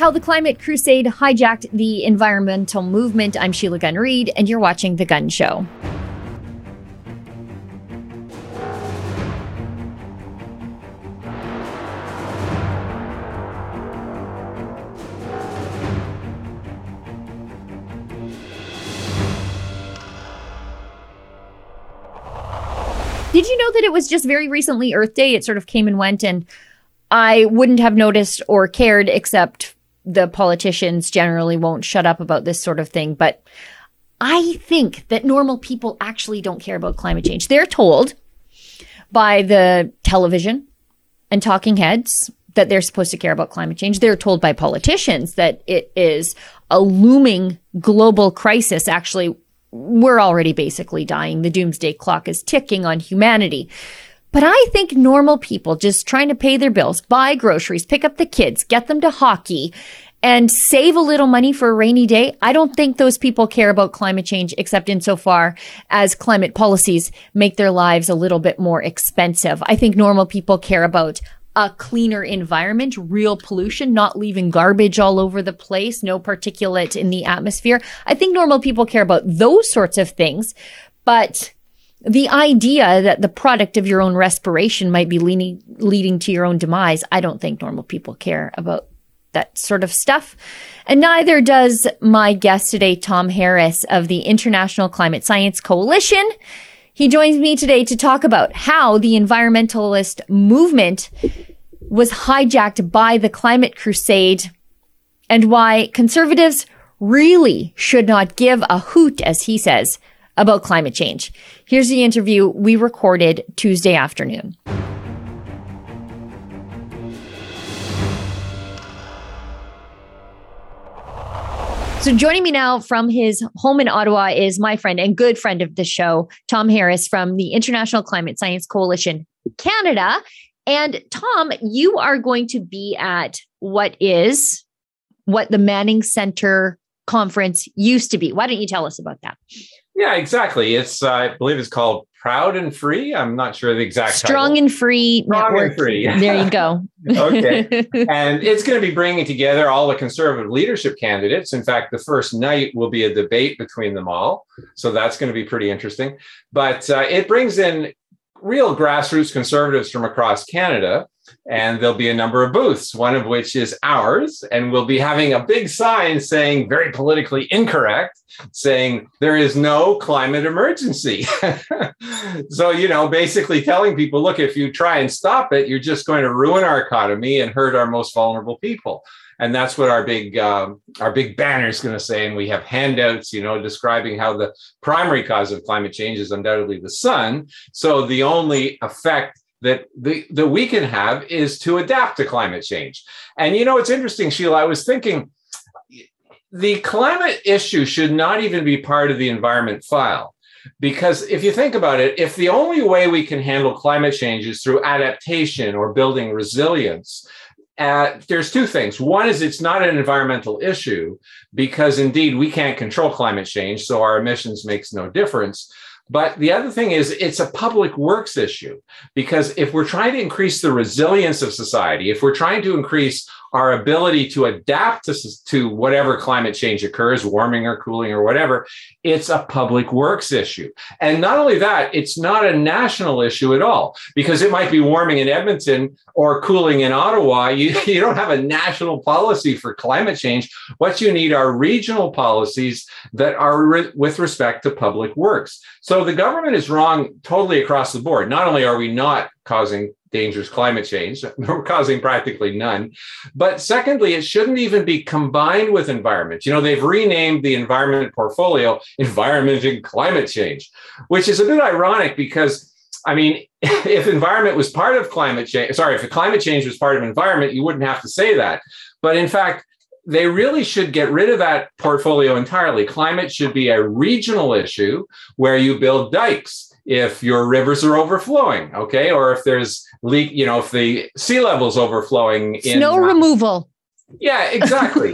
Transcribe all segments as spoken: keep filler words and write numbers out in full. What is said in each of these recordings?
How the Climate Crusade Hijacked the Environmental Movement. I'm Sheila Gunn Reid, and you're watching The Gun Show. Did you know that it was just very recently Earth Day? It sort of came and went, and I wouldn't have noticed or cared, except the politicians generally won't shut up about this sort of thing. But I think that normal people actually don't care about climate change. They're told by the television and talking heads that they're supposed to care about climate change. They're told by politicians that it is a looming global crisis. Actually, we're already basically dying. The doomsday clock is ticking on humanity. But I think normal people just trying to pay their bills, buy groceries, pick up the kids, get them to hockey, and save a little money for a rainy day, I don't think those people care about climate change, except insofar as climate policies make their lives a little bit more expensive. I think normal people care about a cleaner environment, real pollution, not leaving garbage all over the place, no particulate in the atmosphere. I think normal people care about those sorts of things, but the idea that the product of your own respiration might be leaning, leading to your own demise, I don't think normal people care about that sort of stuff. And neither does my guest today, Tom Harris of the International Climate Science Coalition. He joins me today to talk about how the environmentalist movement was hijacked by the climate crusade and why conservatives really should not give a hoot, as he says, about climate change. Here's the interview we recorded Tuesday afternoon. So joining me now from his home in Ottawa is my friend and good friend of the show, Tom Harris from the International Climate Science Coalition Canada. And Tom, you are going to be at what is what the Manning Center Conference used to be. Why don't you tell us about that? Yeah, exactly. It's uh, I believe it's called Proud and Free. I'm not sure the exact Strong title. and Free Strong Network. And Free. There you go. Okay. And it's going to be bringing together all the conservative leadership candidates. In fact, the first night will be a debate between them all. So that's going to be pretty interesting. But uh, it brings in real grassroots conservatives from across Canada. And there'll be a number of booths, one of which is ours. And we'll be having a big sign saying, very politically incorrect, saying there is no climate emergency. So, you know, basically telling people, look, if you try and stop it, you're just going to ruin our economy and hurt our most vulnerable people. And that's what our big um, our big banner is going to say. And we have handouts, you know, describing how the primary cause of climate change is undoubtedly the sun. So the only effect that the, that we can have is to adapt to climate change. And, you know, it's interesting, Sheila, I was thinking the climate issue should not even be part of the environment file, because if you think about it, if the only way we can handle climate change is through adaptation or building resilience, Uh, there's two things. One is it's not an environmental issue, because indeed we can't control climate change, so our emissions makes no difference. But the other thing is it's a public works issue, because if we're trying to increase the resilience of society, if we're trying to increase our ability to adapt to, to whatever climate change occurs, warming or cooling or whatever, it's a public works issue. And not only that, it's not a national issue at all, because it might be warming in Edmonton or cooling in Ottawa. You, you don't have a national policy for climate change. What you need are regional policies that are re- with respect to public works. So the government is wrong totally across the board. Not only are we not causing dangerous climate change, we're causing practically none. But secondly, it shouldn't even be combined with environment. You know, they've renamed the environment portfolio Environment and Climate Change, which is a bit ironic because, I mean, if environment was part of climate change, sorry, if climate change was part of environment, you wouldn't have to say that. But in fact, they really should get rid of that portfolio entirely. Climate should be a regional issue where you build dikes if your rivers are overflowing, okay? Or if there's leak, you know, if the sea level's overflowing. In Snow removal. Yeah, exactly.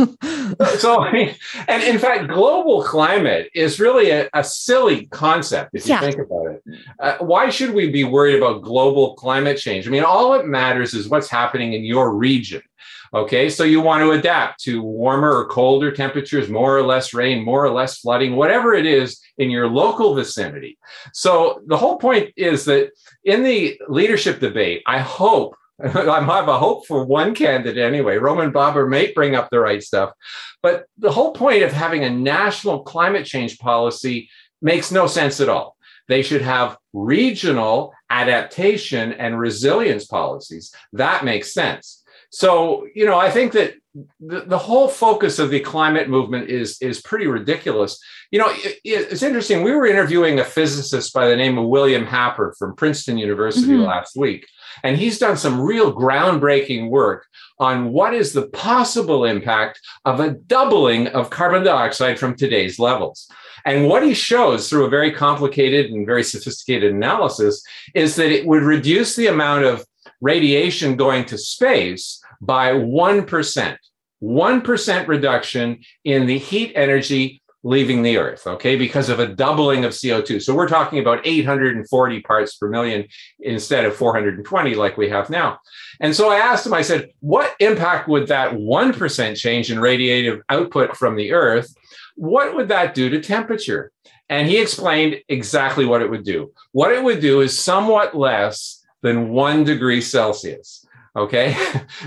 So, I mean, and in fact, global climate is really a, a silly concept if you yeah. think about it. Uh, why should we be worried about global climate change? I mean, all that matters is what's happening in your region. Okay, so you want to adapt to warmer or colder temperatures, more or less rain, more or less flooding, whatever it is in your local vicinity. So the whole point is that in the leadership debate, I hope, I have a hope for one candidate anyway, Roman Baber may bring up the right stuff, but the whole point of having a national climate change policy makes no sense at all. They should have regional adaptation and resilience policies. That makes sense. So, you know, I think that the, the whole focus of the climate movement is, is pretty ridiculous. You know, it, it's interesting. We were interviewing a physicist by the name of William Happer from Princeton University mm-hmm. last week, and he's done some real groundbreaking work on what is the possible impact of a doubling of carbon dioxide from today's levels. And what he shows through a very complicated and very sophisticated analysis is that it would reduce the amount of radiation going to space by one percent, one percent reduction in the heat energy leaving the Earth, okay, because of a doubling of C O two. So we're talking about eight hundred forty parts per million instead of four hundred twenty like we have now. And so I asked him, I said, what impact would that one percent change in radiative output from the Earth, what would that do to temperature? And he explained exactly what it would do. What it would do is somewhat less than one degree Celsius, okay?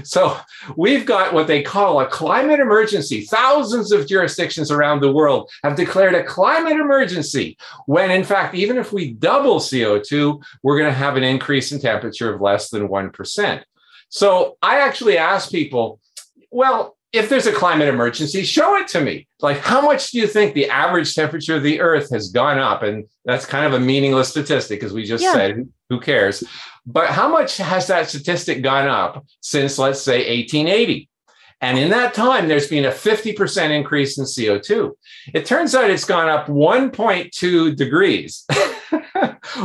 So we've got what they call a climate emergency. Thousands of jurisdictions around the world have declared a climate emergency, when in fact, even if we double C O two, we're gonna have an increase in temperature of less than one percent. So I actually asked people, well, if there's a climate emergency, show it to me. Like, how much do you think the average temperature of the Earth has gone up? And that's kind of a meaningless statistic, as we just yeah. said, who cares? But how much has that statistic gone up since, let's say, eighteen eighty? And in that time, there's been a fifty percent increase in C O two. It turns out it's gone up one point two degrees.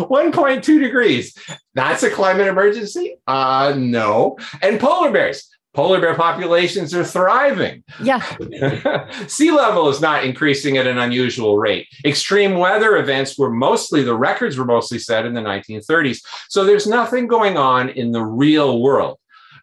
one point two degrees. That's a climate emergency? Uh, no. And polar bears. Polar bear populations are thriving. Yeah. Sea level is not increasing at an unusual rate. Extreme weather events were mostly, the records were mostly set in the nineteen thirties. So there's nothing going on in the real world.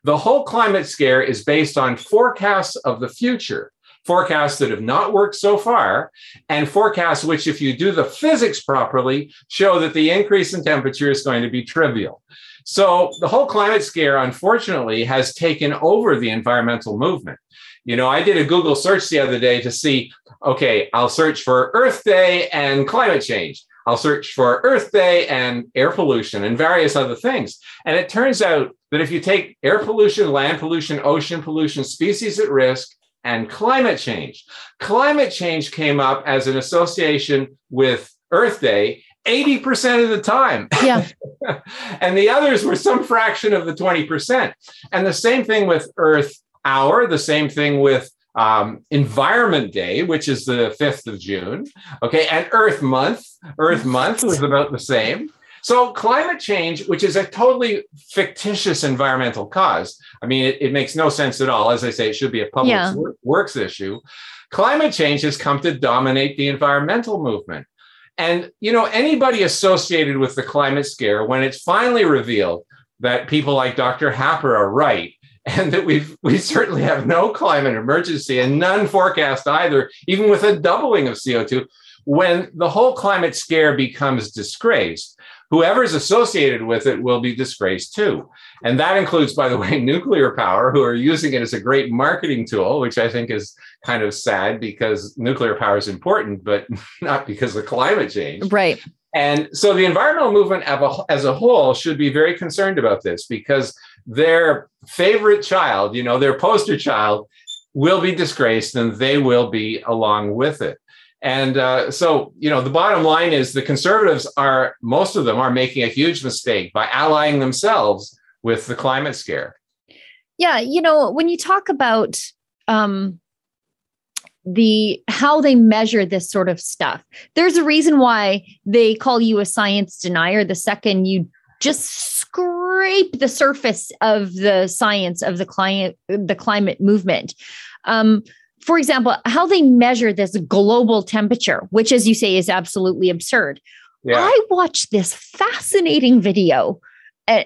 The whole climate scare is based on forecasts of the future, forecasts that have not worked so far, and forecasts which, if you do the physics properly, show that the increase in temperature is going to be trivial. So the whole climate scare, unfortunately, has taken over the environmental movement. You know, I did a Google search the other day to see, okay, I'll search for Earth Day and climate change. I'll search for Earth Day and air pollution and various other things. And it turns out that if you take air pollution, land pollution, ocean pollution, species at risk, and climate change, climate change came up as an association with Earth Day eighty percent of the time. Yeah. And the others were some fraction of the twenty percent. And the same thing with Earth Hour, the same thing with um, Environment Day, which is the fifth of June. Okay. And Earth Month, Earth Month was about the same. So climate change, which is a totally fictitious environmental cause. I mean, it, it makes no sense at all. As I say, it should be a public yeah. works issue. Climate change has come to dominate the environmental movement. And, you know, anybody associated with the climate scare, when it's finally revealed that people like Doctor Happer are right, and that we've, we certainly have no climate emergency and none forecast either, even with a doubling of C O two, when the whole climate scare becomes disgraced, whoever's associated with it will be disgraced too. And that includes, by the way, nuclear power, who are using it as a great marketing tool, which I think is kind of sad because nuclear power is important, but not because of climate change. Right. And so the environmental movement as a whole should be very concerned about this, because their favorite child, you know, their poster child, will be disgraced, and they will be along with it. And uh, so, you know, the bottom line is the conservatives are, most of them are making a huge mistake by allying themselves with the climate scare. Yeah. You know, when you talk about um, the how they measure this sort of stuff, there's a reason why they call you a science denier the second you just scrape the surface of the science of the climate, the climate movement. Um For example, how they measure this global temperature, which, as you say, is absolutely absurd. Yeah. I watched this fascinating video, and,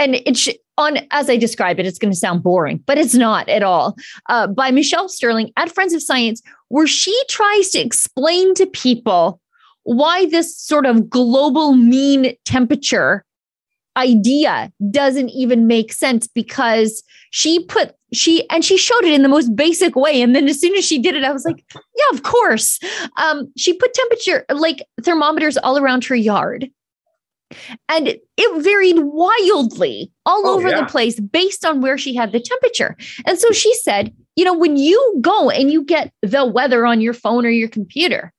and it sh- on, as I described it, it's going to sound boring, but it's not at all, uh, by Michelle Sterling at Friends of Science, where she tries to explain to people why this sort of global mean temperature idea doesn't even make sense, because she put, she, and she showed it in the most basic way. And then as soon as she did it, I was like, yeah, of course. Um, she put temperature, like thermometers all around her yard. And it varied wildly all oh, over yeah. the place based on where she had the temperature. And so she said, you know, when you go and you get the weather on your phone or your computer,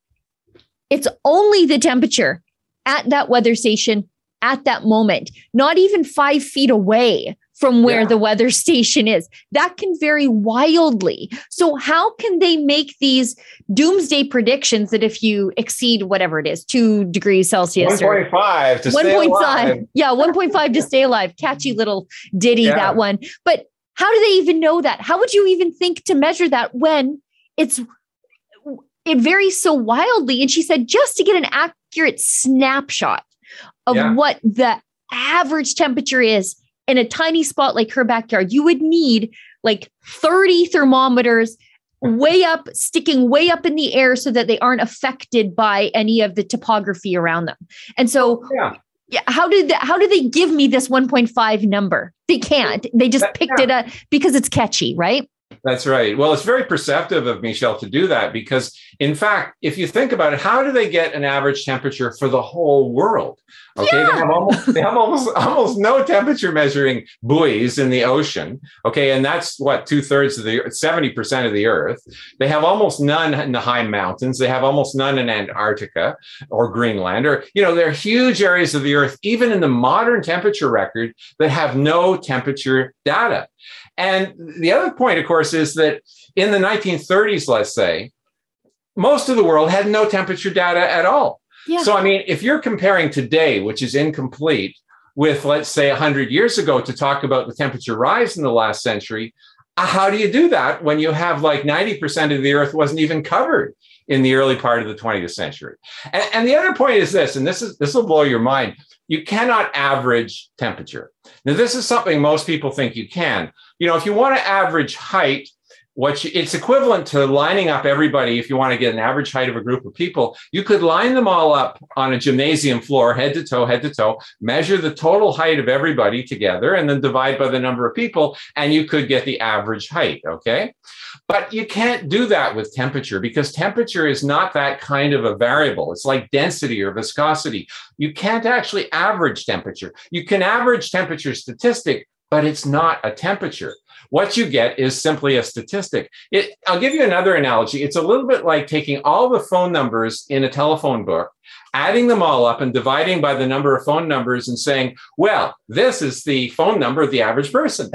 it's only the temperature at that weather station at that moment, not even five feet away from where yeah. the weather station is. That can vary wildly. So how can they make these doomsday predictions that if you exceed whatever it is, two degrees Celsius or one point five to stay alive. Yeah, one point five to stay alive. Catchy little ditty, yeah. that one. But how do they even know that? How would you even think to measure that when it's it varies so wildly? And she said, just to get an accurate snapshot of yeah. what the average temperature is in a tiny spot like her backyard, you would need like thirty thermometers way up, sticking way up in the air so that they aren't affected by any of the topography around them. And so yeah. Yeah, how did that, how do they give me this one point five number? They can't. They just picked yeah. it up because it's catchy, right? That's right. Well, it's very perceptive of Michelle to do that, because, in fact, if you think about it, how do they get an average temperature for the whole world? Okay, yeah. they have, almost, they have almost, almost no temperature measuring buoys in the ocean. Okay, and that's what, two thirds of the seventy percent of the Earth. They have almost none in the high mountains. They have almost none in Antarctica or Greenland, or, you know, there are huge areas of the Earth, even in the modern temperature record, that have no temperature data. And the other point, of course, is that in the nineteen thirties, let's say, most of the world had no temperature data at all. Yeah. So, I mean, if you're comparing today, which is incomplete, with, let's say, one hundred years ago to talk about the temperature rise in the last century, how do you do that when you have like ninety percent of the Earth wasn't even covered in the early part of the twentieth century? And, and the other point is this, and this is this will blow your mind. You cannot average temperature. Now, this is something most people think you can. You know, if you want to average height, what you, it's equivalent to lining up everybody. If you want to get an average height of a group of people, you could line them all up on a gymnasium floor, head to toe, head to toe, measure the total height of everybody together, and then divide by the number of people, and you could get the average height, okay? But you can't do that with temperature, because temperature is not that kind of a variable. It's like density or viscosity. You can't actually average temperature. You can average temperature statistic, but it's not a temperature. What you get is simply a statistic. It, I'll give you another analogy. It's a little bit like taking all the phone numbers in a telephone book, adding them all up and dividing by the number of phone numbers and saying, well, this is the phone number of the average person.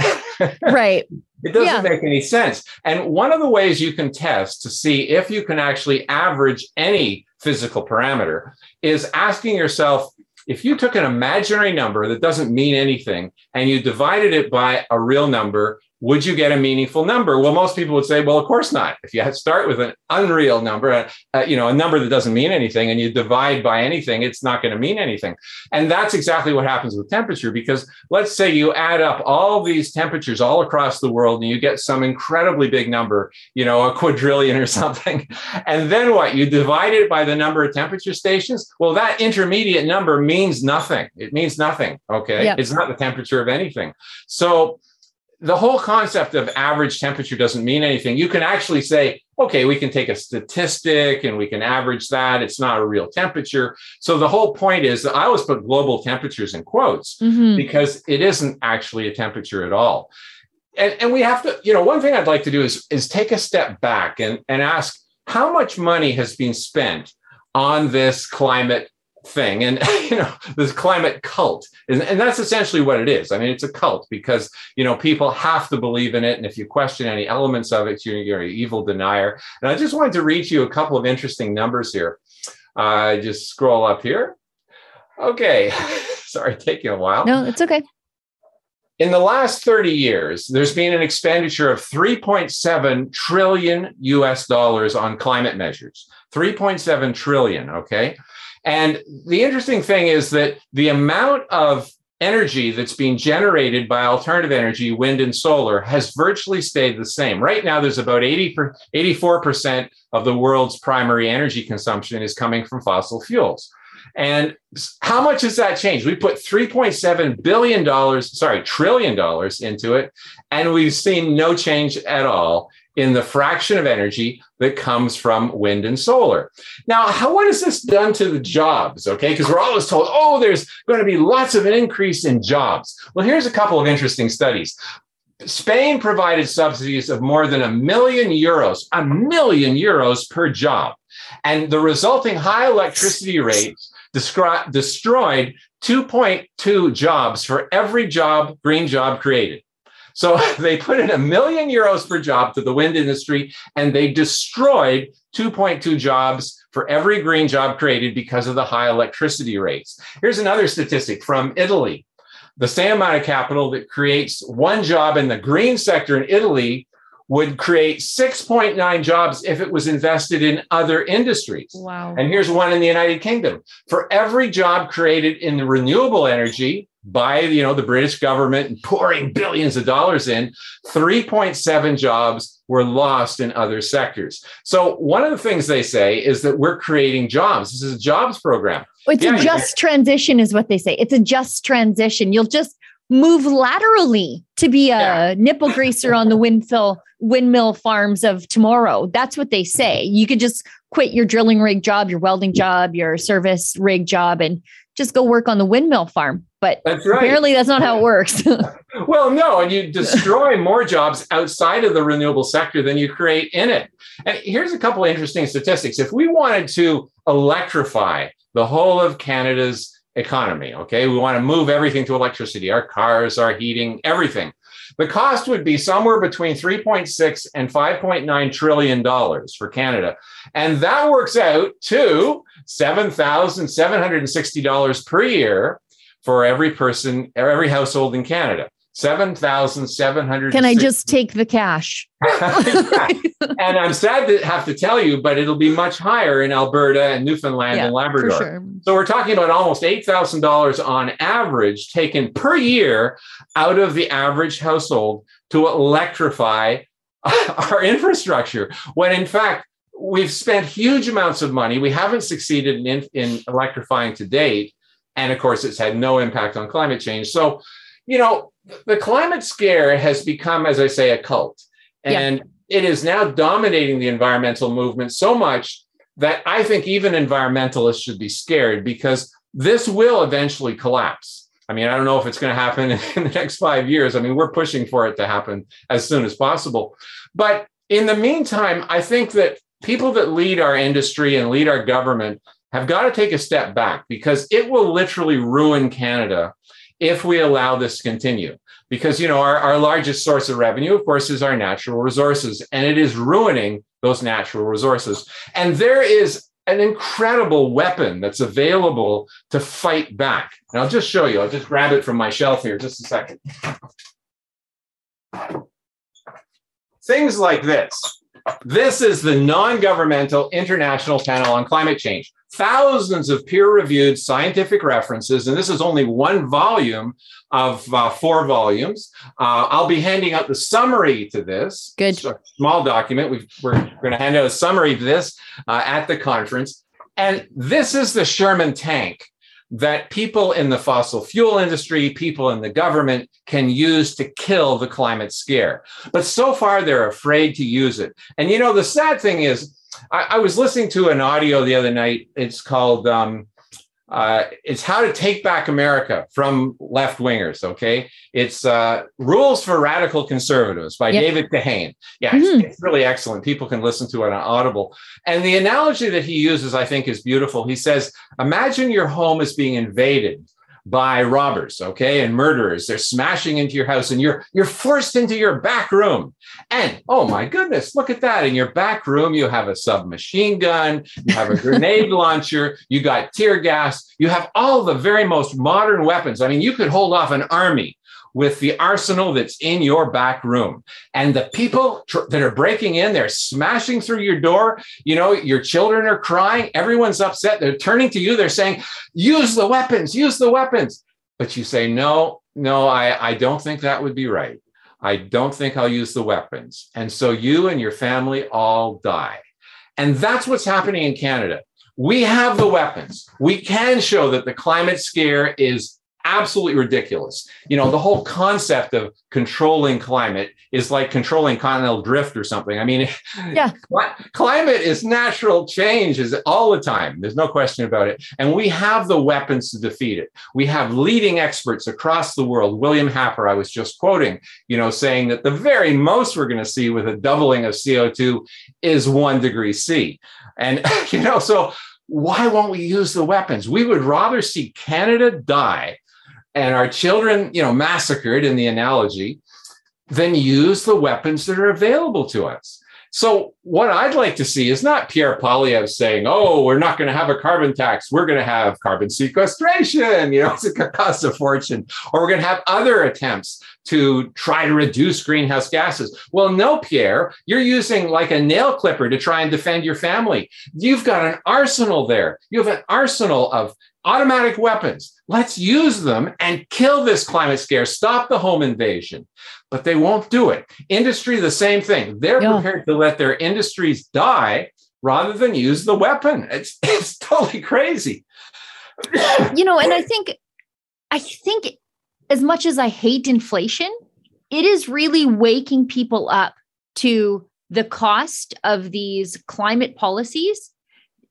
Right. It doesn't yeah. make any sense. And one of the ways you can test to see if you can actually average any physical parameter is asking yourself, if you took an imaginary number that doesn't mean anything and you divided it by a real number, would you get a meaningful number? Well, most people would say, well, of course not. If you start with an unreal number, uh, you know, a number that doesn't mean anything, and you divide by anything, it's not going to mean anything. And that's exactly what happens with temperature, because let's say you add up all these temperatures all across the world and you get some incredibly big number, you know, a quadrillion or something. And then what? You divide it by the number of temperature stations. Well, that intermediate number means nothing. It means nothing. Okay. Yep. It's not the temperature of anything. So the whole concept of average temperature doesn't mean anything. You can actually say, okay, we can take a statistic and we can average that. It's not a real temperature. So the whole point is that I always put global temperatures in quotes mm-hmm. because it isn't actually a temperature at all. And, and we have to, you know, one thing I'd like to do is, is take a step back and, and ask how much money has been spent on this climate thing and, you know, this climate cult. And, and that's essentially what it is. I mean, it's a cult because, you know, people have to believe in it. And if you question any elements of it, you're, you're an evil denier. And I just wanted to read you a couple of interesting numbers here. Uh, just scroll up here. Okay. Sorry, taking a while. No, it's okay. In the last thirty years, there's been an expenditure of three point seven trillion U S dollars on climate measures. three point seven trillion, okay? And the interesting thing is that the amount of energy that's being generated by alternative energy, wind and solar, has virtually stayed the same. Right now, there's about eighty-four percent of the world's primary energy consumption is coming from fossil fuels. And how much has that changed? We put three point seven billion dollars, sorry, trillion dollars into it, and we've seen no change at all in the fraction of energy that comes from wind and solar. Now, how, what has this done to the jobs? Okay, because we're always told, oh, there's going to be lots of an increase in jobs. Well, here's a couple of interesting studies. Spain provided subsidies of more than a million euros, a million euros per job. And the resulting high electricity rates descri- destroyed two point two jobs for every job, green job created. So they put in a million euros per job to the wind industry, and they destroyed two point two jobs for every green job created because of the high electricity rates. Here's another statistic from Italy. The same amount of capital that creates one job in the green sector in Italy would create six point nine jobs if it was invested in other industries. Wow. And here's one in the United Kingdom. For every job created in the renewable energy by, you know, the British government and pouring billions of dollars in, three point seven jobs were lost in other sectors. So one of the things they say is that we're creating jobs. This is a jobs program. It's yeah, a just transition is what they say. It's a just transition. You'll just move laterally to be a yeah. nipple greaser on the windmill windmill farms of tomorrow. That's what they say. You could just quit your drilling rig job, your welding job, your service rig job, and just go work on the windmill farm. But that's right. Apparently that's not how it works. Well, no, and you destroy more jobs outside of the renewable sector than you create in it. And here's a couple of interesting statistics. If we wanted to electrify the whole of Canada's economy, okay, we want to move everything to electricity, our cars, our heating, everything. The cost would be somewhere between three point six and five point nine trillion dollars for Canada, and that works out to seven thousand seven hundred sixty dollars per year for every person, every household in Canada. seven thousand seven hundred dollars. Can I just take the cash? Yeah. And I'm sad to have to tell you, but it'll be much higher in Alberta and Newfoundland yeah, and Labrador. Sure. So we're talking about almost eight thousand dollars on average taken per year out of the average household to electrify our infrastructure, when in fact, we've spent huge amounts of money. We haven't succeeded in, in electrifying to date. And of course, it's had no impact on climate change. So, you know, the climate scare has become, as I say, a cult. And yeah. it is now dominating the environmental movement so much that I think even environmentalists should be scared, because this will eventually collapse. I mean, I don't know if it's going to happen in the next five years. I mean, we're pushing for it to happen as soon as possible. But in the meantime, I think that people that lead our industry and lead our government have got to take a step back, because it will literally ruin Canada if we allow this to continue. Because, you know, our, our largest source of revenue, of course, is our natural resources, and it is ruining those natural resources. And there is an incredible weapon that's available to fight back. And I'll just show you. I'll just grab it from my shelf here, just a second. Things like this. This is the non-governmental International Panel on Climate Change. Thousands of peer-reviewed scientific references, and this is only one volume of uh, four volumes. Uh, I'll be handing out the summary to this. Good. It's a small document. We've, we're going to hand out a summary of this uh, at the conference. And this is the Sherman tank that people in the fossil fuel industry, people in the government can use to kill the climate scare. But so far, they're afraid to use it. And, you know, the sad thing is, I, I was listening to an audio the other night. It's called, um, uh, it's How to Take Back America from Left Wingers, okay? It's uh, Rules for Radical Conservatives by yep. David DeHaine. Yeah, mm-hmm. it's, it's really excellent. People can listen to it on Audible. And the analogy that he uses, I think, is beautiful. He says, imagine your home is being invaded by robbers, okay, and murderers. They're smashing into your house, and you're you're forced into your back room. And oh my goodness, look at that! In your back room, you have a submachine gun, you have a grenade launcher, you got tear gas, you have all the very most modern weapons. I mean, you could hold off an army with the arsenal that's in your back room. And the people tr- that are breaking in, they're smashing through your door. You know, your children are crying. Everyone's upset. They're turning to you. They're saying, use the weapons, use the weapons. but you say, no, no, I, I don't think that would be right. I don't think I'll use the weapons. And so you and your family all die. And that's what's happening in Canada. We have the weapons. We can show that the climate scare is absolutely ridiculous. You know, the whole concept of controlling climate is like controlling continental drift or something. I mean, yeah. Climate is natural change is all the time. There's no question about it. And we have the weapons to defeat it. We have leading experts across the world. William Happer, I was just quoting, you know, saying that the very most we're going to see with a doubling of C O two is one degree C. And, you know, so why won't we use the weapons? We would rather see Canada die and our children, you know, massacred in the analogy, then use the weapons that are available to us. So what I'd like to see is not Pierre Polyev saying, oh, we're not going to have a carbon tax. We're going to have carbon sequestration. You know, it's going to cost a fortune. Or we're going to have other attempts to try to reduce greenhouse gases. Well, no, Pierre, you're using like a nail clipper to try and defend your family. You've got an arsenal there. You have an arsenal of automatic weapons. Let's use them and kill this climate scare. Stop the home invasion. But they won't do it. Industry, the same thing. They're yeah. prepared to let their industries die rather than use the weapon. It's it's totally crazy. You know, and I think, I think as much as I hate inflation, it is really waking people up to the cost of these climate policies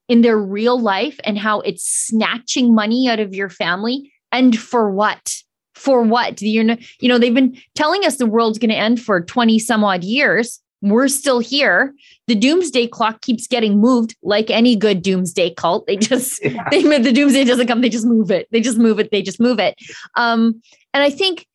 in their real life and how it's snatching money out of your family. And for what? For what? You know, you know, they've been telling us the world's going to end for twenty some odd years. We're still here. The doomsday clock keeps getting moved like any good doomsday cult. They just, yeah. they move the doomsday doesn't come. They just move it. They just move it. They just move it. Um, and I think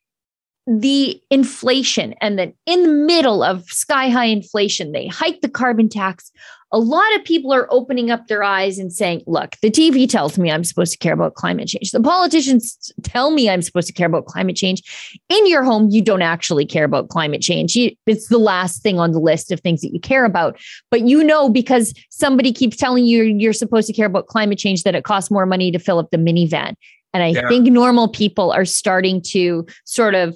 the inflation and then in the middle of sky high inflation, they hike the carbon tax. A lot of people are opening up their eyes and saying, look, the T V tells me I'm supposed to care about climate change. The politicians tell me I'm supposed to care about climate change. In your home, you don't actually care about climate change. You, it's the last thing on the list of things that you care about. But you know, because somebody keeps telling you you're supposed to care about climate change, that it costs more money to fill up the minivan. And I yeah. think normal people are starting to sort of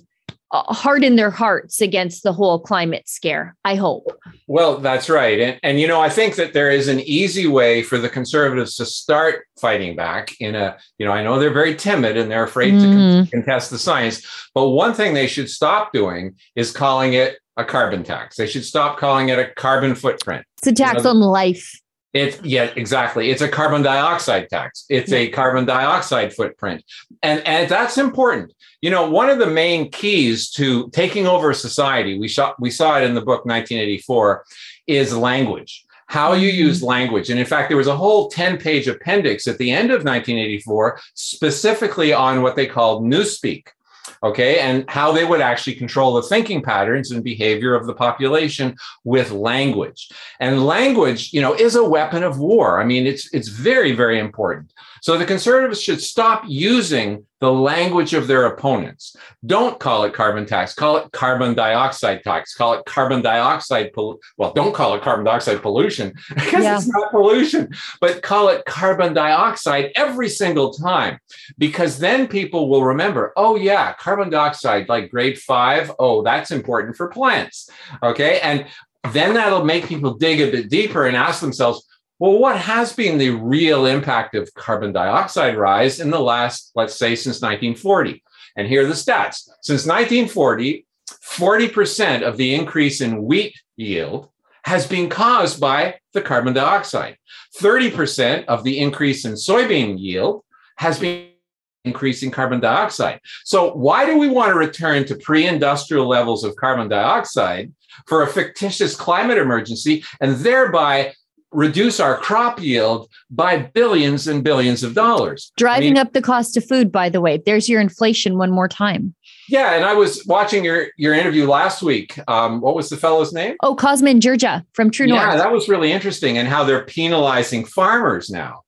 harden their hearts against the whole climate scare, I hope. Well, that's right. And, and, you know, I think that there is an easy way for the conservatives to start fighting back in a, you know, I know they're very timid and they're afraid mm. to contest the science, but one thing they should stop doing is calling it a carbon tax. They should stop calling it a carbon footprint. It's a tax you know, on life. It's yeah, exactly. It's a carbon dioxide tax. It's a carbon dioxide footprint. And, and that's important. You know, one of the main keys to taking over a society, we, saw, we saw it in the book nineteen eighty-four, is language, how you use language. And in fact, there was a whole ten page appendix at the end of nineteen eighty-four, specifically on what they called newspeak. Okay, and how they would actually control the thinking patterns and behavior of the population with language. And language, you know, is a weapon of war. I mean, it's it's very, very important. So the conservatives should stop using the language of their opponents. Don't call it carbon tax. Call it carbon dioxide tax. Call it carbon dioxide. Pol- well, don't call it carbon dioxide pollution because yeah. it's not pollution, but call it carbon dioxide every single time, because then people will remember, oh, yeah, carbon dioxide, like grade five. Oh, that's important for plants. Okay. And then that'll make people dig a bit deeper and ask themselves, well, what has been the real impact of carbon dioxide rise in the last, let's say, since nineteen forty? And here are the stats. Since nineteen forty, forty percent of the increase in wheat yield has been caused by the carbon dioxide. thirty percent of the increase in soybean yield has been increasing carbon dioxide. So why do we want to return to pre-industrial levels of carbon dioxide for a fictitious climate emergency and thereby reduce our crop yield by billions and billions of dollars. Driving I mean, up the cost of food, by the way. There's your inflation one more time. Yeah, and I was watching your, your interview last week. Um, what was the fellow's name? Oh, Cosmin Giurja from True North. Yeah, that was really interesting, and how they're penalizing farmers now.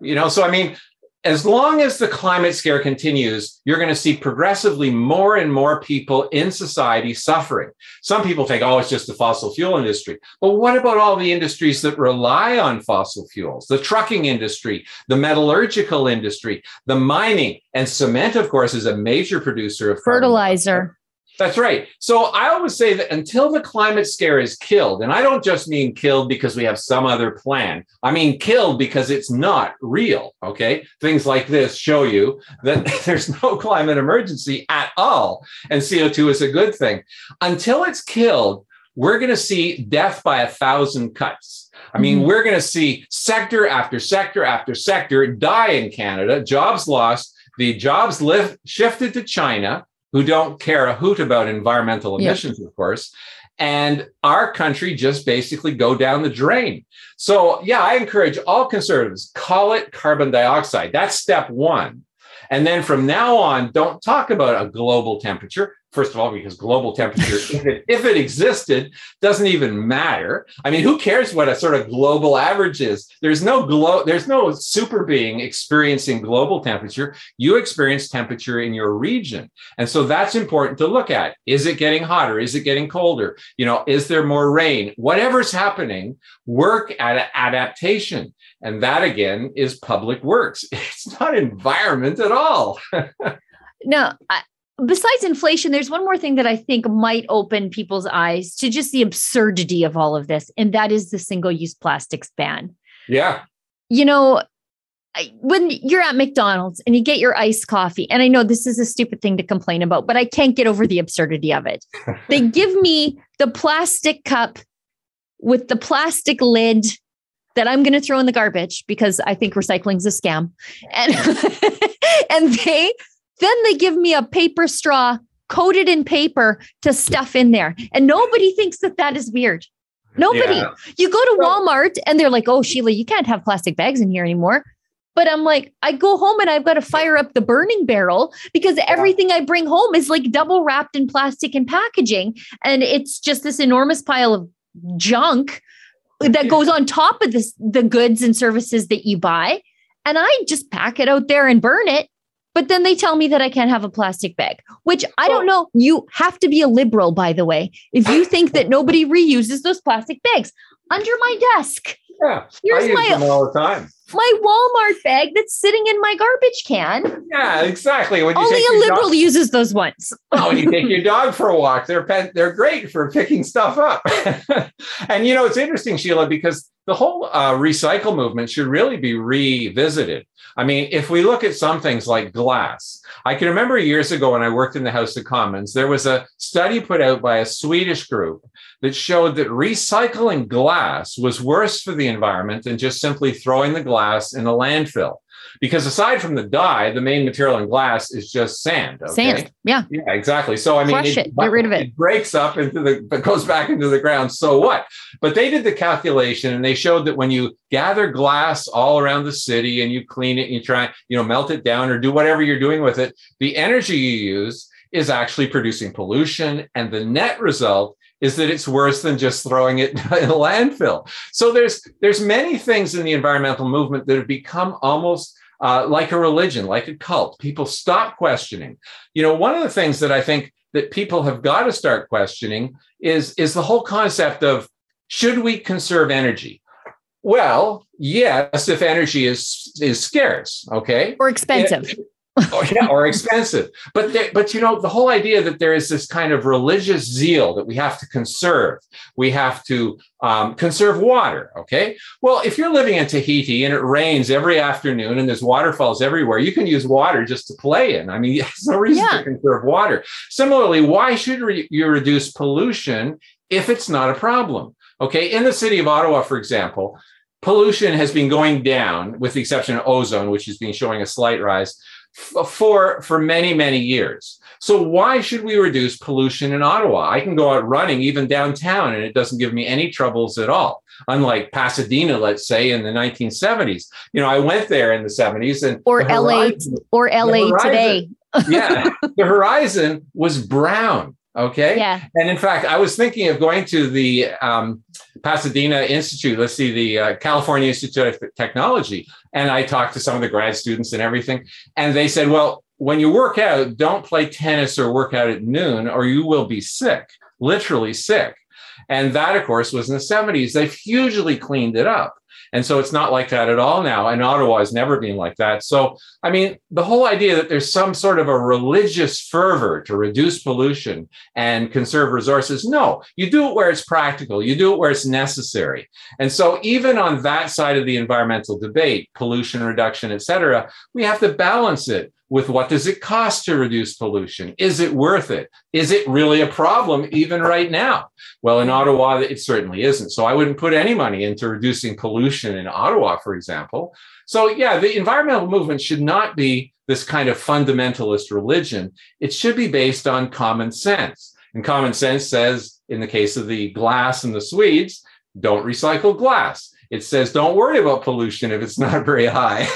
You know, so I mean, as long as the climate scare continues, you're going to see progressively more and more people in society suffering. Some people think, oh, it's just the fossil fuel industry. But what about all the industries that rely on fossil fuels? The trucking industry, the metallurgical industry, the mining, and cement, of course, is a major producer of fertilizer. That's right. So I always say that until the climate scare is killed, and I don't just mean killed because we have some other plan. I mean killed because it's not real, okay? Things like this show you that there's no climate emergency at all, and C O two is a good thing. Until it's killed, we're going to see death by a thousand cuts. I mean, mm-hmm. we're going to see sector after sector after sector die in Canada, jobs lost, the jobs lift, shifted to China, who don't care a hoot about environmental emissions, yeah. of course, and our country just basically go down the drain. So, yeah, I encourage all conservatives, call it carbon dioxide. That's step one. And then from now on, don't talk about a global temperature. First of all, because global temperature, if, it, if it existed, doesn't even matter. I mean, who cares what a sort of global average is? There's no glo- There's no super being experiencing global temperature. You experience temperature in your region. And so that's important to look at. Is it getting hotter? Is it getting colder? You know, is there more rain? Whatever's happening, work at adaptation. And that, again, is public works. It's not environment at all. No, I... Besides inflation, there's one more thing that I think might open people's eyes to just the absurdity of all of this, and that is the single-use plastics ban. Yeah. You know, when you're at McDonald's and you get your iced coffee, and I know this is a stupid thing to complain about, but I can't get over the absurdity of it. They give me the plastic cup with the plastic lid that I'm going to throw in the garbage because I think recycling's a scam. And, and they... Then they give me a paper straw coated in paper to stuff in there. And nobody thinks that that is weird. Nobody. Yeah. You go to Walmart and they're like, oh, Sheila, you can't have plastic bags in here anymore. But I'm like, I go home and I've got to fire up the burning barrel because everything I bring home is like double wrapped in plastic and packaging. And it's just this enormous pile of junk that goes on top of this, the goods and services that you buy. And I just pack it out there and burn it. But then they tell me that I can't have a plastic bag, which I don't know. You have to be a liberal, by the way, if you think that nobody reuses those plastic bags under my desk. Yeah, here's I use my, them all the time. My Walmart bag that's sitting in my garbage can. Yeah, exactly. When you only take a liberal dog- uses those ones. Oh, when you take your dog for a walk, they're pe- they're great for picking stuff up. And you know, it's interesting, Sheila, because the whole uh, recycle movement should really be revisited. I mean, if we look at some things like glass, I can remember years ago when I worked in the House of Commons, there was a study put out by a Swedish group that showed that recycling glass was worse for the environment than just simply throwing the glass in a landfill. Because aside from the dye, the main material in glass is just sand. Okay? Sand, yeah. Yeah, exactly. So, I mean, it, it. Get rid of it. It breaks up into the, but goes back into the ground. So what? But they did the calculation and they showed that when you gather glass all around the city and you clean it and you try, you know, melt it down or do whatever you're doing with it, the energy you use is actually producing pollution. And the net result is that it's worse than just throwing it in a landfill. So there's there's many things in the environmental movement that have become almost uh, like a religion, like a cult. People stop questioning. You know, one of the things that I think that people have got to start questioning is, is the whole concept of, should we conserve energy? Well, yes, if energy is is scarce, okay? Or expensive. It, or, yeah, or expensive. But, there, but you know, the whole idea that there is this kind of religious zeal that we have to conserve, we have to um, conserve water, okay? Well, if you're living in Tahiti and it rains every afternoon and there's waterfalls everywhere, you can use water just to play in. I mean, there's no reason yeah. to conserve water. Similarly, why should re- you reduce pollution if it's not a problem? Okay, in the city of Ottawa, for example, pollution has been going down, with the exception of ozone, which has been showing a slight rise, for for many, many years. So why should we reduce pollution in Ottawa? I can go out running even downtown and it doesn't give me any troubles at all. Unlike Pasadena, let's say, in the nineteen seventies. You know, I went there in the seventies and or horizon, L A or L A horizon, today. Yeah, the horizon was brown. Okay. Yeah. And in fact, I was thinking of going to the um, Pasadena Institute, let's see, the uh, California Institute of Technology. And I talked to some of the grad students and everything. And they said, well, when you work out, don't play tennis or work out at noon, or you will be sick, literally sick. And that, of course, was in the seventies. They've hugely cleaned it up. And so it's not like that at all now. And Ottawa has never been like that. So, I mean, the whole idea that there's some sort of a religious fervor to reduce pollution and conserve resources. No, you do it where it's practical. You do it where it's necessary. And so even on that side of the environmental debate, pollution reduction, et cetera, we have to balance it with what does it cost to reduce pollution? Is it worth it? Is it really a problem even right now? Well, in Ottawa, it certainly isn't. So I wouldn't put any money into reducing pollution in Ottawa, for example. So yeah, the environmental movement should not be this kind of fundamentalist religion. It should be based on common sense. And common sense says, in the case of the glass and the Swedes, don't recycle glass. It says, don't worry about pollution if it's not very high.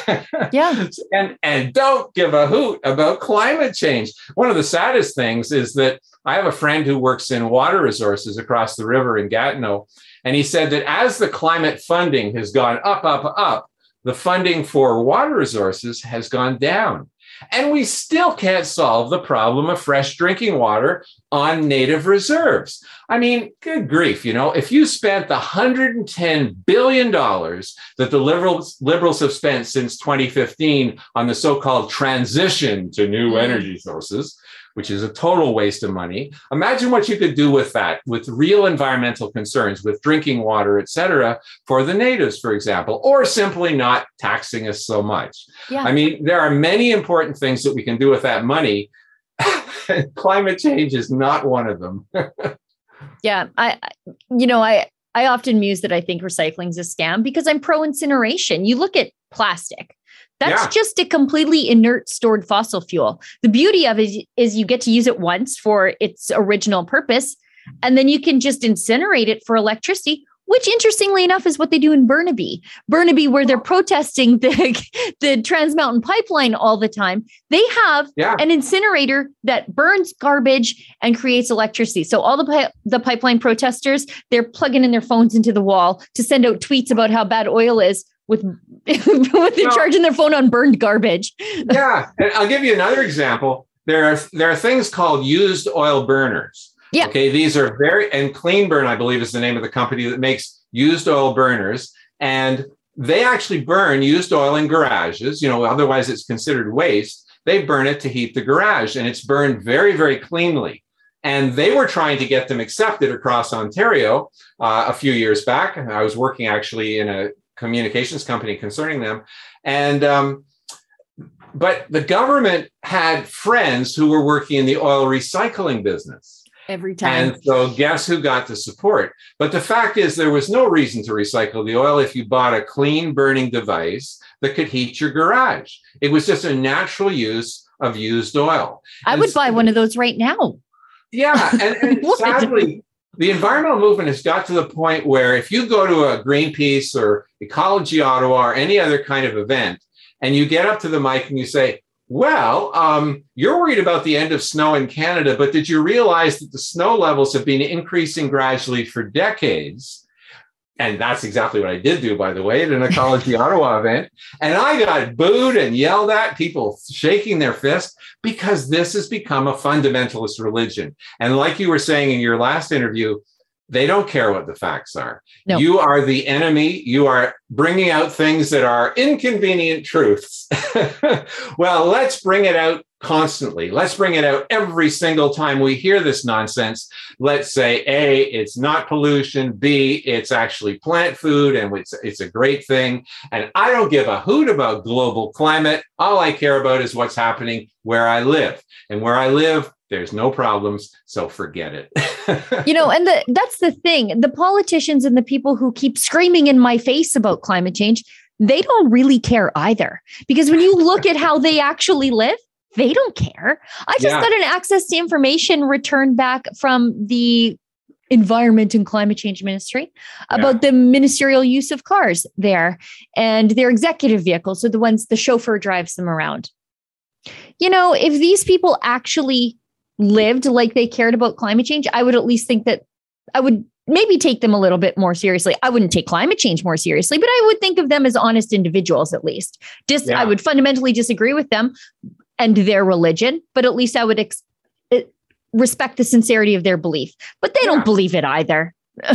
Yeah. and, and don't give a hoot about climate change. One of the saddest things is that I have a friend who works in water resources across the river in Gatineau. And he said that as the climate funding has gone up, up, up, the funding for water resources has gone down. And we still can't solve the problem of fresh drinking water on native reserves. I mean, good grief, you know, if you spent the one hundred ten billion dollars that the liberals, liberals have spent since twenty fifteen on the so-called transition to new energy sources, which is a total waste of money, imagine what you could do with that, with real environmental concerns, with drinking water, et cetera, for the natives, for example, or simply not taxing us so much. Yeah. I mean, there are many important things that we can do with that money. Climate change is not one of them. Yeah, I, you know, I, I often muse that I think recycling is a scam because I'm pro incineration. You look at plastic. That's yeah. just a completely inert stored fossil fuel. The beauty of it is you get to use it once for its original purpose, and then you can just incinerate it for electricity, which interestingly enough is what they do in Burnaby. Burnaby, where they're protesting the, the Trans Mountain pipeline all the time, they have yeah. an incinerator that burns garbage and creates electricity. So all the, pi- the pipeline protesters, they're plugging in their phones into the wall to send out tweets about how bad oil is, with, with no. charging their phone on burned garbage. Yeah. And I'll give you another example. There are there are things called used oil burners. Yeah. Okay. These are very, and Clean Burn, I believe, is the name of the company that makes used oil burners. And they actually burn used oil in garages. You know, otherwise it's considered waste. They burn it to heat the garage, and it's burned very, very cleanly. And they were trying to get them accepted across Ontario uh, a few years back. And I was working actually in a communications company concerning them. And, um, but the government had friends who were working in the oil recycling business. Every time. And so guess who got the support? But the fact is there was no reason to recycle the oil if you bought a clean burning device that could heat your garage. It was just a natural use of used oil. I and would so, buy one of those right now. Yeah. And, and sadly, the environmental movement has got to the point where if you go to a Greenpeace or Ecology Ottawa or any other kind of event, and you get up to the mic and you say, well, um, you're worried about the end of snow in Canada, but did you realize that the snow levels have been increasing gradually for decades? And that's exactly what I did do, by the way, at an Ecology Ottawa event. And I got booed and yelled at, people shaking their fist, because this has become a fundamentalist religion. And like you were saying in your last interview, they don't care what the facts are. No. You are the enemy. You are bringing out things that are inconvenient truths. Well, let's bring it out constantly. Let's bring it out every single time we hear this nonsense. Let's say, A, it's not pollution. B, it's actually plant food, and it's, it's a great thing. And I don't give a hoot about global climate. All I care about is what's happening where I live. And where I live, there's no problems, so forget it. You know, and the, that's the thing. The politicians and the people who keep screaming in my face about climate change, they don't really care either. Because when you look at how they actually live, they don't care. I just yeah. got an access to information return back from the Environment and Climate Change Ministry about yeah. the ministerial use of cars there and their executive vehicles. So the ones the chauffeur drives them around. You know, if these people actually lived like they cared about climate change, I would at least think that I would maybe take them a little bit more seriously. I wouldn't take climate change more seriously, but I would think of them as honest individuals, at least. Dis- yeah. I would fundamentally disagree with them and their religion, but at least I would ex- respect the sincerity of their belief. But they yeah. don't believe it either.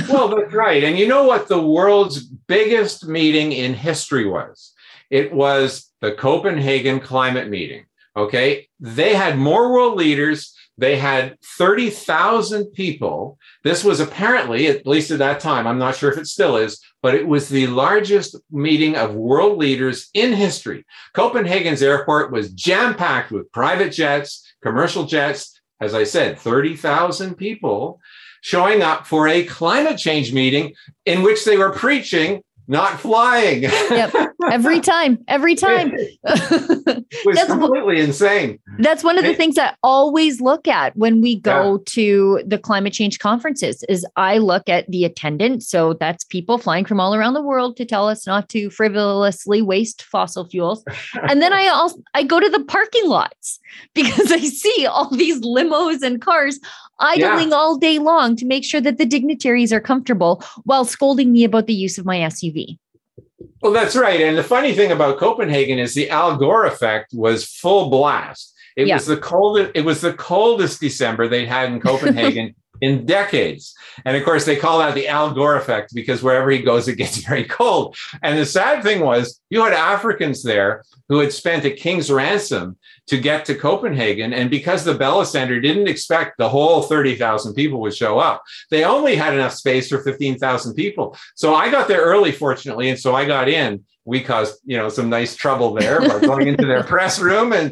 Well, that's right. And you know what the world's biggest meeting in history was? It was the Copenhagen climate meeting. Okay. They had more world leaders. They had thirty thousand people. This was apparently, at least at that time, I'm not sure if it still is, but it was the largest meeting of world leaders in history. Copenhagen's airport was jam-packed with private jets, commercial jets, as I said, thirty thousand people showing up for a climate change meeting in which they were preaching, not flying. Yep. Every time, every time. It was that's completely one, insane. That's one of the it, things I always look at when we go yeah. to the climate change conferences is I look at the attendance. So that's people flying from all around the world to tell us not to frivolously waste fossil fuels. And then I also, I go to the parking lots because I see all these limos and cars idling yeah. all day long to make sure that the dignitaries are comfortable while scolding me about the use of my S U V. Well, that's right. And the funny thing about Copenhagen is the Al Gore effect was full blast. It yeah. was the coldest, it was the coldest December they had in Copenhagen in decades. And of course, they call that the Al Gore effect because wherever he goes, it gets very cold. And the sad thing was you had Africans there who had spent a king's ransom to get to Copenhagen. And because the Bella Center didn't expect the whole thirty thousand people would show up, they only had enough space for fifteen thousand people. So I got there early, fortunately. And so I got in. We caused, you know, some nice trouble there by going into their press room and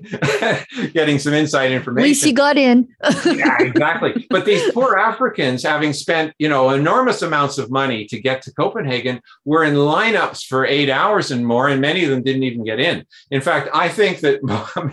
getting some inside information. At least you got in. Yeah, exactly. But these poor Africans, having spent, you know, enormous amounts of money to get to Copenhagen, were in lineups for eight hours and more, and many of them didn't even get in. In fact, I think that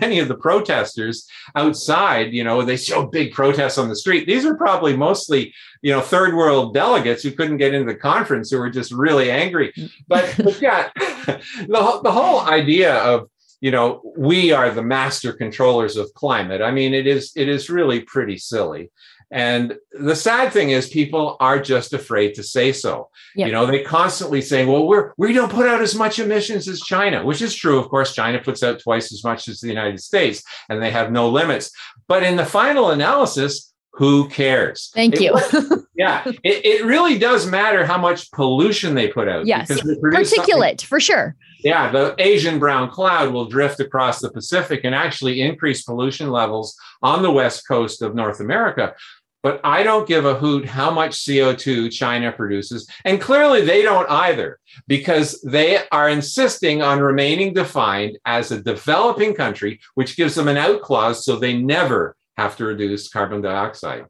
many of the protesters outside, you know, they showed big protests on the street. These are probably mostly, you know, third world delegates who couldn't get into the conference who were just really angry. But, but yeah, the, the whole idea of, you know, we are the master controllers of climate. I mean, it is it is really pretty silly. And the sad thing is people are just afraid to say so. Yep. You know, they constantly say, well, we're, we don't put out as much emissions as China, which is true. Of course, China puts out twice as much as the United States and they have no limits. But in the final analysis, who cares? Thank it you. Was, yeah, it, it really does matter how much pollution they put out. Yes, particulate for sure. Yeah, the Asian brown cloud will drift across the Pacific and actually increase pollution levels on the west coast of North America. But I don't give a hoot how much C O two China produces. And clearly they don't either, because they are insisting on remaining defined as a developing country, which gives them an out clause so they never have to reduce carbon dioxide.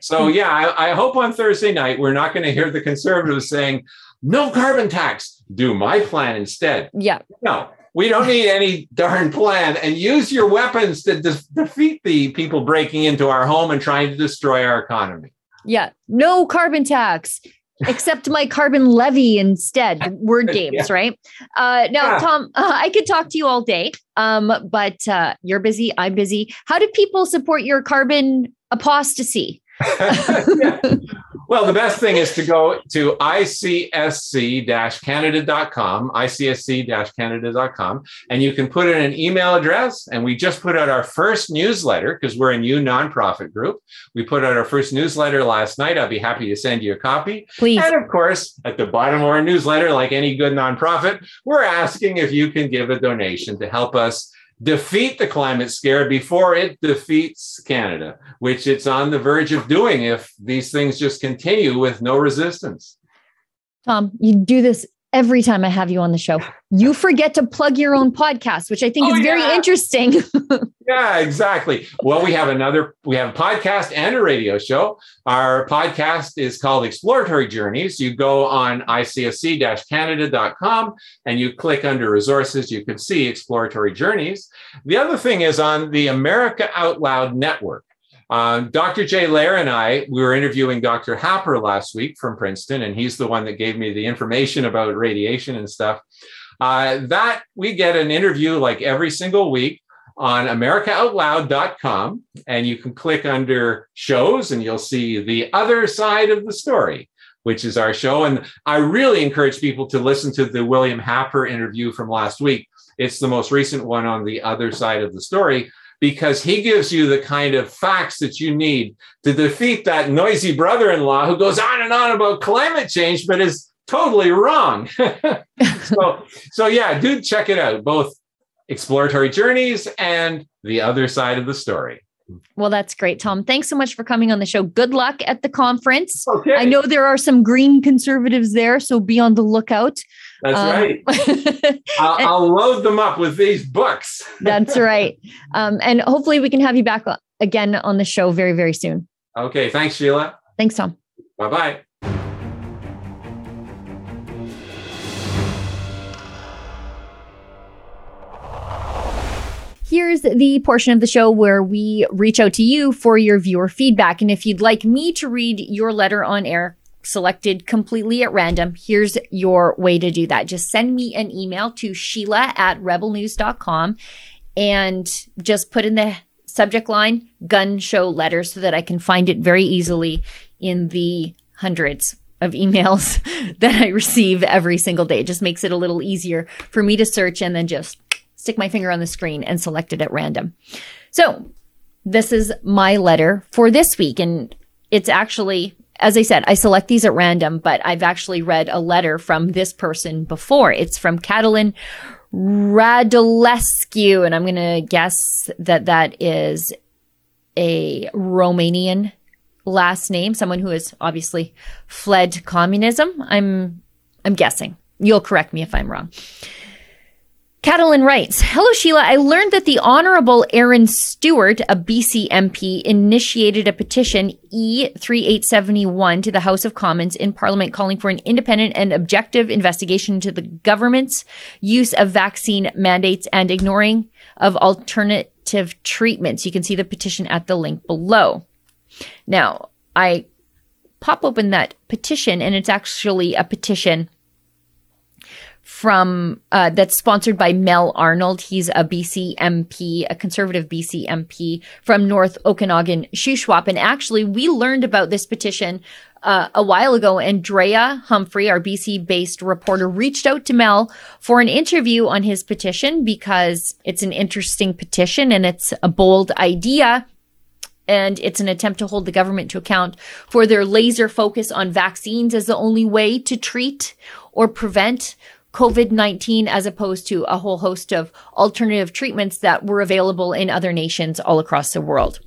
So yeah, I, I hope on Thursday night, we're not going to hear the conservatives saying, no carbon tax, do my plan instead. Yeah. No, we don't need any darn plan and use your weapons to de- defeat the people breaking into our home and trying to destroy our economy. Yeah, no carbon tax. Accept my carbon levy instead. Word games, yeah. right? Uh, now, yeah. Tom, uh, I could talk to you all day, um, but uh, you're busy. I'm busy. How do people support your carbon apostasy? yeah. Well, the best thing is to go to I C S C dash Canada dot com, I C S C dash Canada dot com, and you can put in an email address. And we just put out our first newsletter because we're a new nonprofit group. We put out our first newsletter last night. I'll be happy to send you a copy. Please. And of course, at the bottom of our newsletter, like any good nonprofit, we're asking if you can give a donation to help us defeat the climate scare before it defeats Canada, which it's on the verge of doing if these things just continue with no resistance. Tom, you do this every time I have you on the show. You forget to plug your own podcast, which I think oh, is very yeah. interesting. Yeah, exactly. Well, we have another, we have a podcast and a radio show. Our podcast is called Exploratory Journeys. You go on I C S C dash Canada dot com and you click under resources, you can see Exploratory Journeys. The other thing is on the America Out Loud Network. Um, Doctor Jay Lair and I, we were interviewing Doctor Happer last week from Princeton, and he's the one that gave me the information about radiation and stuff. Uh, that we get an interview like every single week on America Out Loud dot com, and you can click under shows and you'll see the other side of the story. which is our show. And I really encourage people to listen to the William Happer interview from last week. It's the most recent one on the other side of the story, because he gives you the kind of facts that you need to defeat that noisy brother-in-law who goes on and on about climate change, but is totally wrong. so, so yeah, do check it out, both Exploratory Journeys and the other side of the story. Well, that's great, Tom. Thanks so much for coming on the show. Good luck at the conference. Okay. I know there are some green conservatives there, so be on the lookout. That's um, right. I'll, I'll load them up with these books. That's right. Um, and hopefully we can have you back again on the show very, very soon. Okay. Thanks, Sheila. Thanks, Tom. Bye-bye. Here's the portion of the show where we reach out to you for your viewer feedback. And if you'd like me to read your letter on air, selected completely at random, here's your way to do that. Just send me an email to sheila at rebel news dot com and just put in the subject line, Gun Show Letter, so that I can find it very easily in the hundreds of emails that I receive every single day. It just makes it a little easier for me to search and then just stick my finger on the screen and select it at random. So this is my letter for this week. And it's actually, as I said, I select these at random, but I've actually read a letter from this person before. It's from Catalin Radulescu. And I'm going to guess that that is a Romanian last name, someone who has obviously fled communism. I'm, I'm guessing. You'll correct me if I'm wrong. Catalin writes, hello, Sheila. I learned that the Honorable Aaron Stewart, a B C M P, initiated a petition E three eight seven one to the House of Commons in Parliament calling for an independent and objective investigation into the government's use of vaccine mandates and ignoring of alternative treatments. You can see the petition at the link below. Now, I pop open that petition, and it's actually a petition from uh that's sponsored by Mel Arnold. He's a B C M P, a conservative B C M P from North Okanagan, Shuswap. And actually, we learned about this petition uh, a while ago. And Drea Humphrey, our B C-based reporter, reached out to Mel for an interview on his petition because it's an interesting petition and it's a bold idea. And it's an attempt to hold the government to account for their laser focus on vaccines as the only way to treat or prevent covid nineteen, as opposed to a whole host of alternative treatments that were available in other nations all across the world.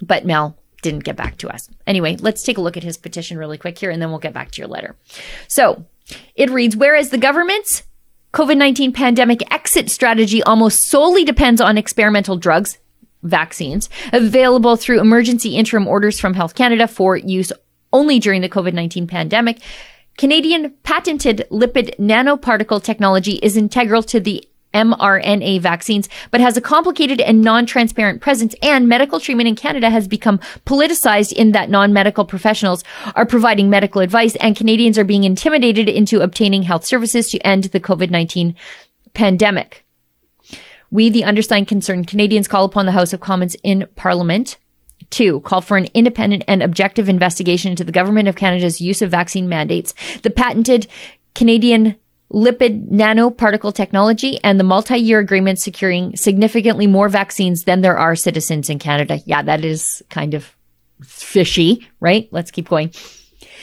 But Mel didn't get back to us. Anyway, let's take a look at his petition really quick here, and then we'll get back to your letter. So it reads, whereas the government's covid nineteen pandemic exit strategy almost solely depends on experimental drugs, vaccines, available through emergency interim orders from Health Canada for use only during the covid nineteen pandemic, Canadian patented lipid nanoparticle technology is integral to the mRNA vaccines, but has a complicated and non-transparent presence, and medical treatment in Canada has become politicized in that non-medical professionals are providing medical advice and Canadians are being intimidated into obtaining health services to end the covid nineteen pandemic. We, the undersigned concerned Canadians, call upon the House of Commons in Parliament Two, call for an independent and objective investigation into the government of Canada's use of vaccine mandates, the patented Canadian lipid nanoparticle technology, and the multi-year agreement securing significantly more vaccines than there are citizens in Canada. Yeah, that is kind of fishy, right? Let's keep going.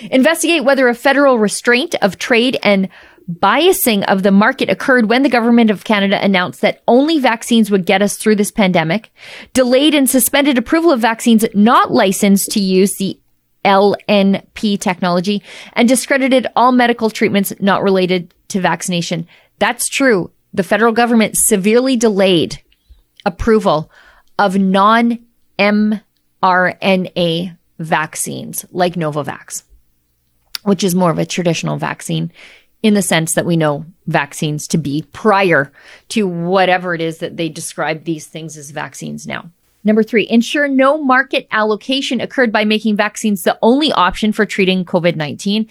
Investigate whether a federal restraint of trade and biasing of the market occurred when the government of Canada announced that only vaccines would get us through this pandemic, delayed and suspended approval of vaccines not licensed to use the L N P technology, and discredited all medical treatments not related to vaccination. That's true. The federal government severely delayed approval of non-mRNA vaccines like Novavax, which is more of a traditional vaccine, in the sense that we know vaccines to be prior to whatever it is that they describe these things as vaccines now. Number three, ensure no market allocation occurred by making vaccines the only option for treating covid nineteen.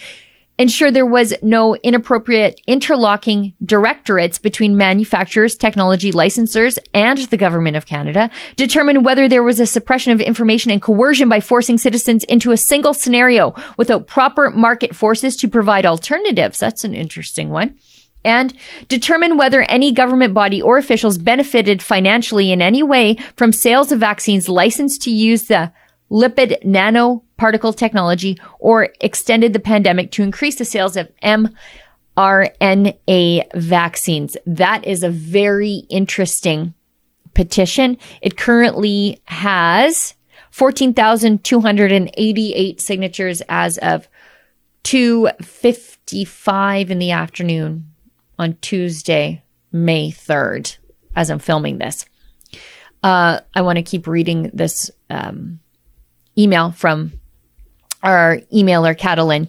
ensure there was no inappropriate interlocking directorates between manufacturers, technology licensors, and the government of Canada, determine whether there was a suppression of information and coercion by forcing citizens into a single scenario without proper market forces to provide alternatives. That's an interesting one. And determine whether any government body or officials benefited financially in any way from sales of vaccines licensed to use the lipid nanoparticle technology or extended the pandemic to increase the sales of M R N A vaccines. That is a very interesting petition. It currently has fourteen thousand two hundred eighty-eight signatures as of two fifty-five in the afternoon on Tuesday, May third, as I'm filming this. Uh, I want to keep reading this um, email from our emailer, Catalin.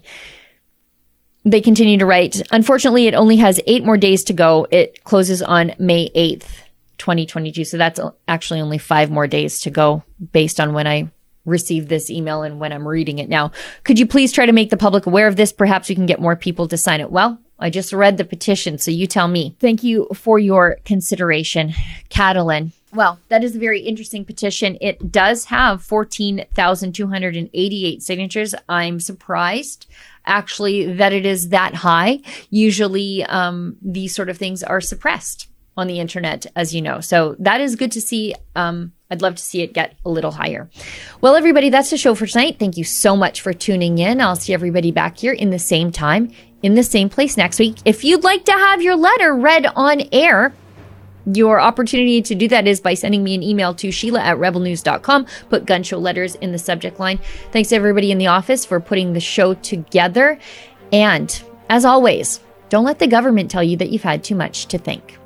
They continue to write, unfortunately, it only has eight more days to go. It closes on May eighth, twenty twenty-two. So that's actually only five more days to go based on when I received this email and when I'm reading it now. Could you please try to make the public aware of this? Perhaps we can get more people to sign it. Well, I just read the petition, so you tell me. Thank you for your consideration, Catalin. Well, that is a very interesting petition. It does have fourteen thousand two hundred eighty-eight signatures. I'm surprised, actually, that it is that high. Usually, um, these sort of things are suppressed on the internet, as you know. So that is good to see. Um, I'd love to see it get a little higher. Well, everybody, that's the show for tonight. Thank you so much for tuning in. I'll see everybody back here in the same time, in the same place next week. If you'd like to have your letter read on air, your opportunity to do that is by sending me an email to Sheila at rebel news dot com. Put Gun Show Letters in the subject line. Thanks to everybody in the office for putting the show together. And as always, don't let the government tell you that you've had too much to think.